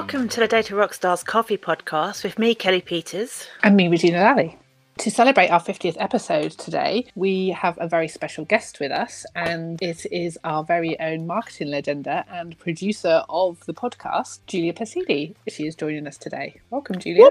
Welcome to the Data Rockstars Coffee Podcast with me, Kelly Peters. And me, Regina Lally. To celebrate our 50th episode today, we have a very special guest with us, and it is our very own marketing legenda and producer of the podcast, Giulia Placidi. She is joining us today. Welcome, Giulia.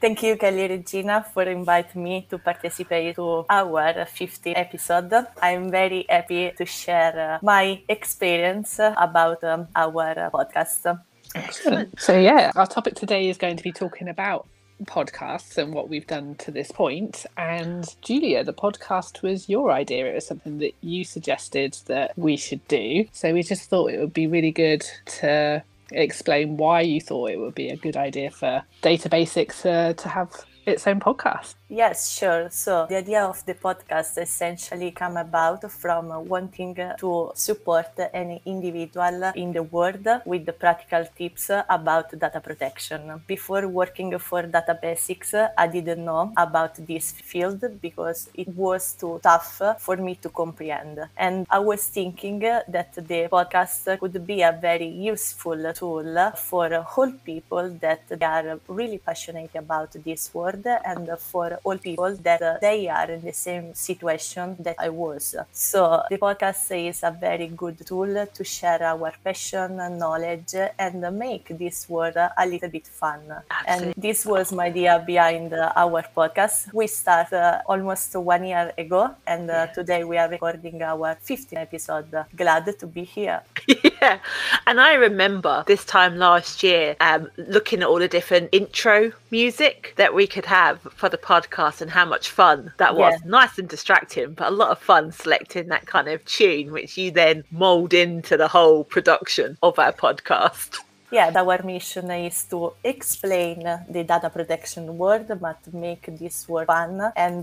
Thank you, Kelly and Regina, for inviting me to participate to our 50th episode. I'm very happy to share my experience about our podcast. Excellent. So yeah, our topic today is going to be talking about podcasts and what we've done to this point. And Giulia, the podcast was your idea. It was something that you suggested that we should do. So we just thought it would be really good to explain why you thought it would be a good idea for Databasix to have its own podcast. Yes, sure. So the idea of the podcast essentially came about from wanting to support any individual in the world with the practical tips about data protection. Before working for Databasix, I didn't know about this field because it was too tough for me to comprehend. And I was thinking that the podcast could be a very useful tool for all people that they are really passionate about this world and for all people that they are in the same situation that I was. So the podcast is a very good tool to share our passion, knowledge, and make this world a little bit fun. Absolutely. And this was my idea behind our podcast. We started almost 1 year ago, and today we are recording our 15th episode. Glad to be here. Yeah, and I remember this time last year looking at all the different intro music that we could have for the podcast and how much fun that was. Yeah. Nice and distracting, but a lot of fun selecting that kind of tune, which you then mould into the whole production of our podcast. Yeah, our mission is to explain the data protection world, but make this world fun. And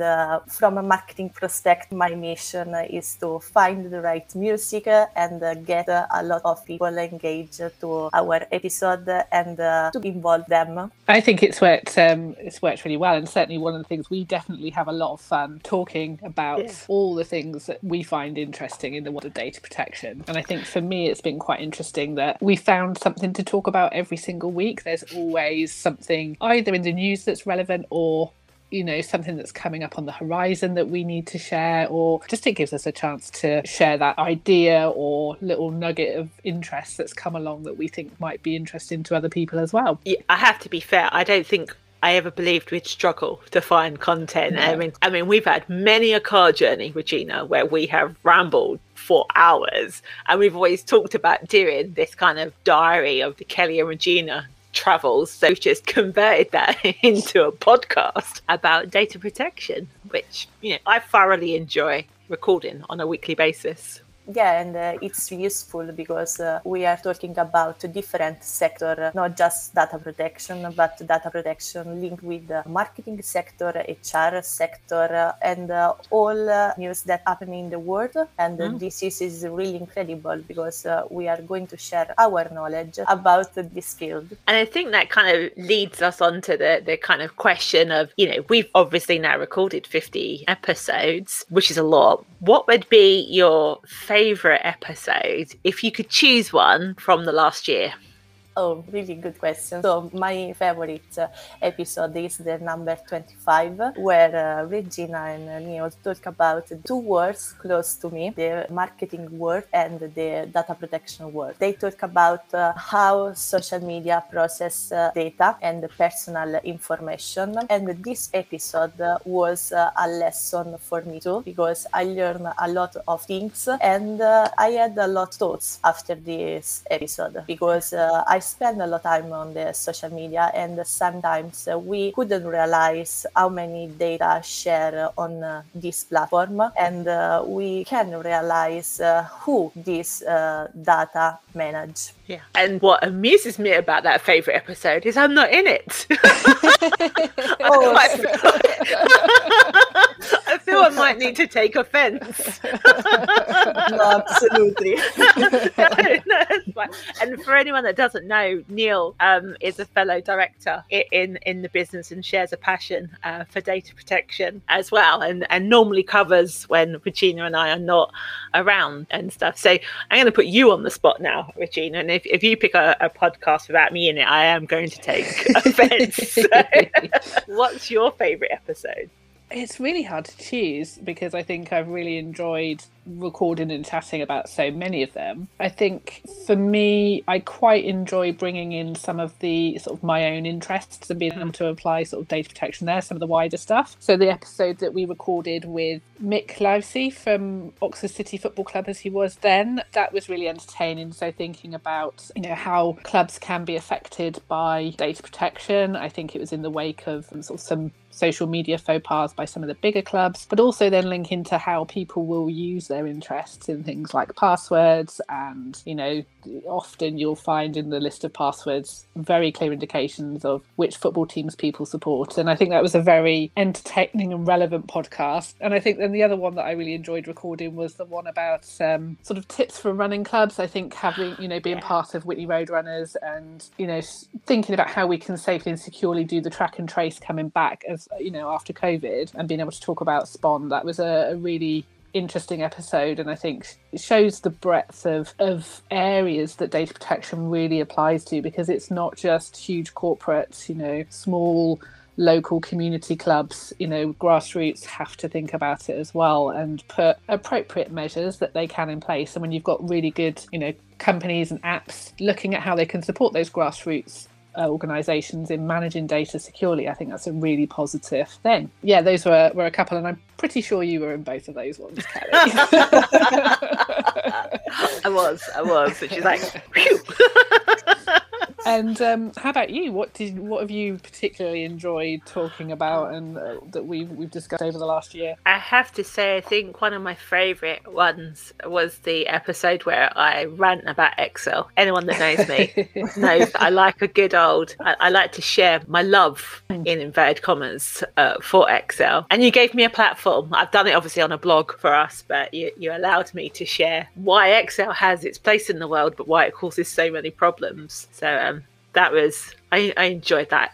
from a marketing perspective, my mission is to find the right music and get a lot of people engaged to our episode and to involve them. I think it's worked really well. And certainly one of the things, we definitely have a lot of fun talking about all the things that we find interesting in the world of data protection. And I think for me, it's been quite interesting that we found something to talk about every single week. There's always something either in the news that's relevant, or you know, something that's coming up on the horizon that we need to share, or just it gives us a chance to share that idea or little nugget of interest that's come along that we think might be interesting to other people as well. Yeah, I have to be fair, I don't think I ever believed we'd struggle to find content. No. I mean we've had many a car journey, Regina, where we have rambled for hours, and we've always talked about doing this kind of diary of the Kelly and Regina travels. So we've just converted that into a podcast about data protection, which, you know, I thoroughly enjoy recording on a weekly basis. Yeah, and it's useful because we are talking about a different sector, not just data protection, but data protection linked with the marketing sector, HR sector, and all news that happen in the world. And this is really incredible because we are going to share our knowledge about this field. And I think that kind of leads us on to the kind of question of, you know, we've obviously now recorded 50 episodes, which is a lot. What would be your favorite episode if you could choose one from the last year? Oh, really good question. So my favorite episode is the number 25, where Regina and Neil talk about two words close to me, the marketing world and the data protection world. They talk about how social media process data and personal information. And this episode was a lesson for me too, because I learned a lot of things, and I had a lot of thoughts after this episode, because I spend a lot of time on the social media, and sometimes we couldn't realize how many data shared on this platform, and we can realize who this data manage. Yeah, and what amuses me about that favorite episode is I'm not in it. I feel Everyone might need to take offense. No, absolutely. No, that's fine. And for anyone that doesn't know, Neil is a fellow director in the business and shares a passion for data protection as well, and normally covers when Regina and I are not around and stuff. So I'm going to put you on the spot now, Regina, and if you pick a podcast without me in it, I am going to take offense. So, what's your favorite episode? It's really hard to choose because I think I've really enjoyed recording and chatting about so many of them. I think for me, I quite enjoy bringing in some of the sort of my own interests and being able to apply sort of data protection there, some of the wider stuff. So the episode that we recorded with Mick Livesey from Oxford City Football Club, as he was then, that was really entertaining. So thinking about, you know, how clubs can be affected by data protection. I think it was in the wake of sort of some social media faux pas by some of the bigger clubs, but also then link into how people will use their interests in things like passwords. And, you know, often you'll find in the list of passwords very clear indications of which football teams people support. And I think that was a very entertaining and relevant podcast. And I think then the other one that I really enjoyed recording was the one about sort of tips for running clubs. I think having, you know, being part of Whitney Road Runners and, you know, thinking about how we can safely and securely do the track and trace coming back as, you know, after COVID, and being able to talk about Spawn. That was a really interesting episode, and I think it shows the breadth of areas that data protection really applies to, because it's not just huge corporates, you know, small local community clubs, you know, grassroots have to think about it as well and put appropriate measures that they can in place. And when you've got really good, you know, companies and apps looking at how they can support those grassroots organisations in managing data securely, I think that's a really positive thing. Yeah, those were a couple, and I'm pretty sure you were in both of those ones, Kelly. I was, which is like, phew. And how about you? What have you particularly enjoyed talking about, and that we've discussed over the last year? I have to say, I think one of my favourite ones was the episode where I rant about Excel. Anyone that knows me knows that I like a good old. I like to share my love, in inverted commas, for Excel. And you gave me a platform. I've done it obviously on a blog for us, but you allowed me to share why Excel has its place in the world, but why it causes so many problems. So. That was, I enjoyed that.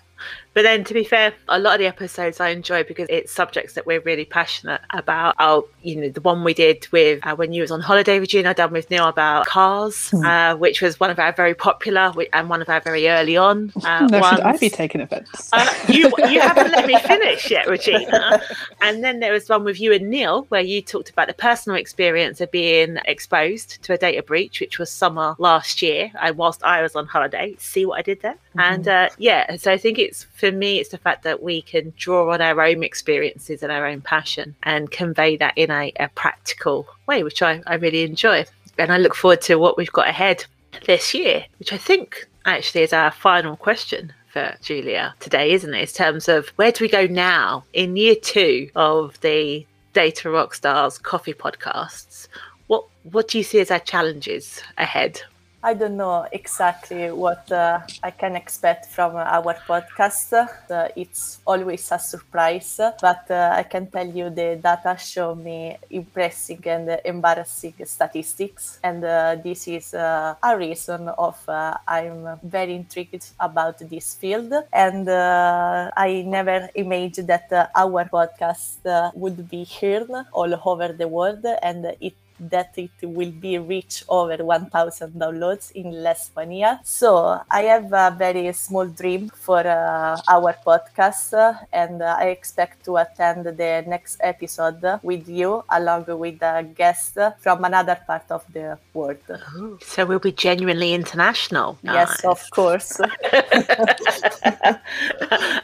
But then, to be fair, a lot of the episodes I enjoy because it's subjects that we're really passionate about. You know, the one we did with when you was on holiday, Regina, I done with Neil about cars, which was one of our very popular and one of our very early on. Ones. Should I be taking offence? You haven't let me finish yet, Regina. And then there was one with you and Neil where you talked about the personal experience of being exposed to a data breach, which was summer last year, and whilst I was on holiday. See what I did there? Mm-hmm. And yeah, so I think it's. For me, it's the fact that we can draw on our own experiences and our own passion and convey that in a practical way, which I really enjoy. And I look forward to what we've got ahead this year, which I think actually is our final question for Giulia today, isn't it? In terms of where do we go now in year 2 of the Data Rockstars Coffee Podcasts? What do you see as our challenges ahead? I don't know exactly what I can expect from our podcast. It's always a surprise, but I can tell you the data show me impressive and embarrassing statistics. And this is a reason of I'm very intrigued about this field. And I never imagined that our podcast would be heard all over the world, and it will be reach over 1,000 downloads in less than 1 year. So I have a very small dream for our podcast, and I expect to attend the next episode with you along with a guest from another part of the world. Oh, so we'll be genuinely international. Nice. Yes, of course.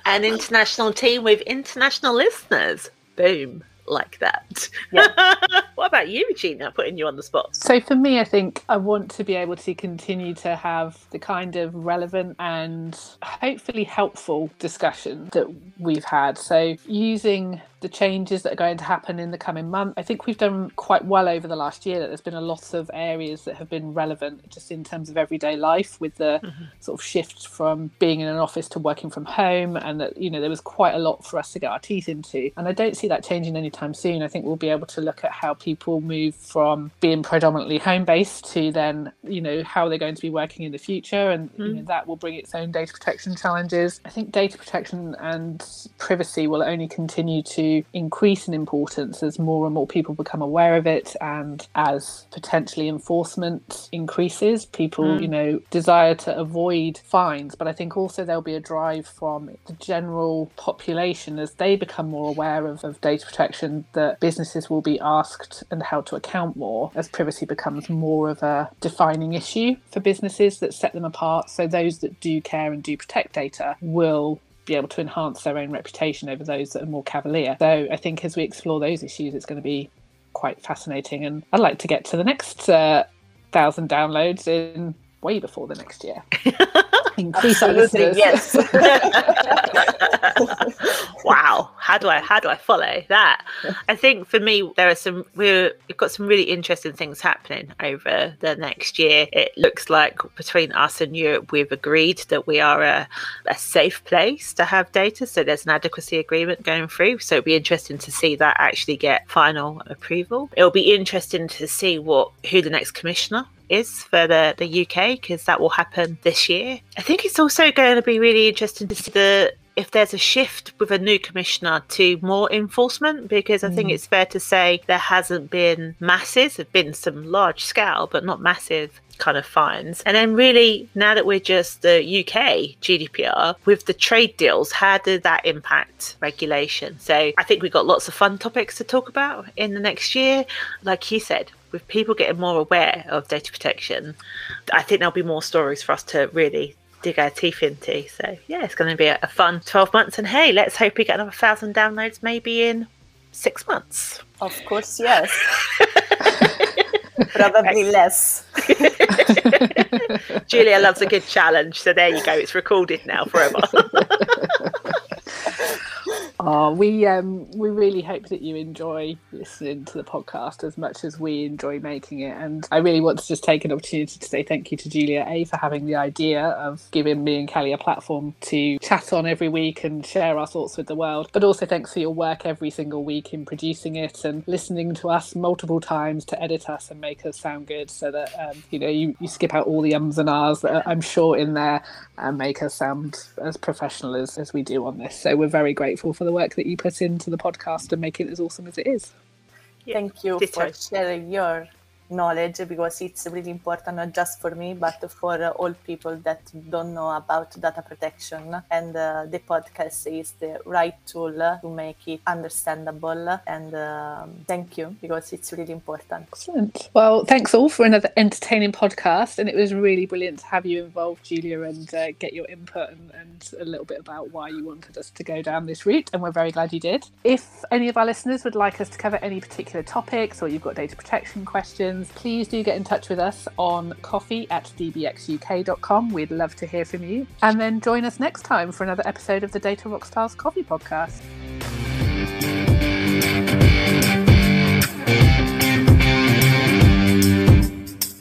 An international team with international listeners. Boom. Like that. Yeah. What about you, Regina, putting you on the spot? So for me, I think I want to be able to continue to have the kind of relevant and hopefully helpful discussion that we've had. So using the changes that are going to happen in the coming month. I think we've done quite well over the last year. That there's been a lot of areas that have been relevant just in terms of everyday life, with the sort of shift from being in an office to working from home, and that, you know, there was quite a lot for us to get our teeth into. And I don't see that changing anytime soon. I think we'll be able to look at how people move from being predominantly home-based to then, you know, how they're going to be working in the future, and you know, that will bring its own data protection challenges. I think data protection and privacy will only continue to increase in importance as more and more people become aware of it, and as potentially enforcement increases, people you know, desire to avoid fines. But I think also there'll be a drive from the general population as they become more aware of data protection, that businesses will be asked and how to account more as privacy becomes more of a defining issue for businesses that set them apart. So those that do care and do protect data will be able to enhance their own reputation over those that are more cavalier. So I think as we explore those issues, it's going to be quite fascinating. And I'd like to get to the next 1,000 downloads in way before the next year. Increase our listeners. Yes. Wow. How do I follow that? I think for me, there are we've got some really interesting things happening over the next year. It looks like between us and Europe, we've agreed that we are a safe place to have data. So there's an adequacy agreement going through. So it'll be interesting to see that actually get final approval. It'll be interesting to see who the next commissioner is for the UK, because that will happen this year. I think it's also going to be really interesting to see if there's a shift with a new commissioner to more enforcement, because I think it's fair to say there hasn't been masses. There have been some large scale, but not massive kind of fines. And then really, now that we're just the UK GDPR, with the trade deals, how did that impact regulation? So I think we've got lots of fun topics to talk about in the next year. Like you said, with people getting more aware of data protection, I think there'll be more stories for us to really dig our teeth into. So yeah, it's going to be a fun 12 months, and hey, let's hope we get another 1,000 downloads maybe in 6 months. Of course, yes. Probably less. Giulia loves a good challenge, so there you go, it's recorded now forever. Oh, we really hope that you enjoy listening to the podcast as much as we enjoy making it. And I really want to just take an opportunity to say thank you to Giulia A for having the idea of giving me and Kelly a platform to chat on every week and share our thoughts with the world. But also thanks for your work every single week in producing it and listening to us multiple times to edit us and make us sound good, so that you know, you skip out all the ums and ahs that I'm sure in there and make us sound as professional as we do on this. So we're very grateful for the work that you put into the podcast and make it as awesome as it is. Yeah. Thank you for sharing your knowledge, because it's really important, not just for me but for all people that don't know about data protection. And the podcast is the right tool to make it understandable, and thank you, because it's really important. Excellent. Well, thanks all for another entertaining podcast, and it was really brilliant to have you involved, Giulia, and get your input and a little bit about why you wanted us to go down this route, and we're very glad you did. If any of our listeners would like us to cover any particular topics, or you've got data protection questions, please do get in touch with us on coffee@dbxuk.com. We'd love to hear from you. And then join us next time for another episode of the Data Rockstars Coffee Podcast.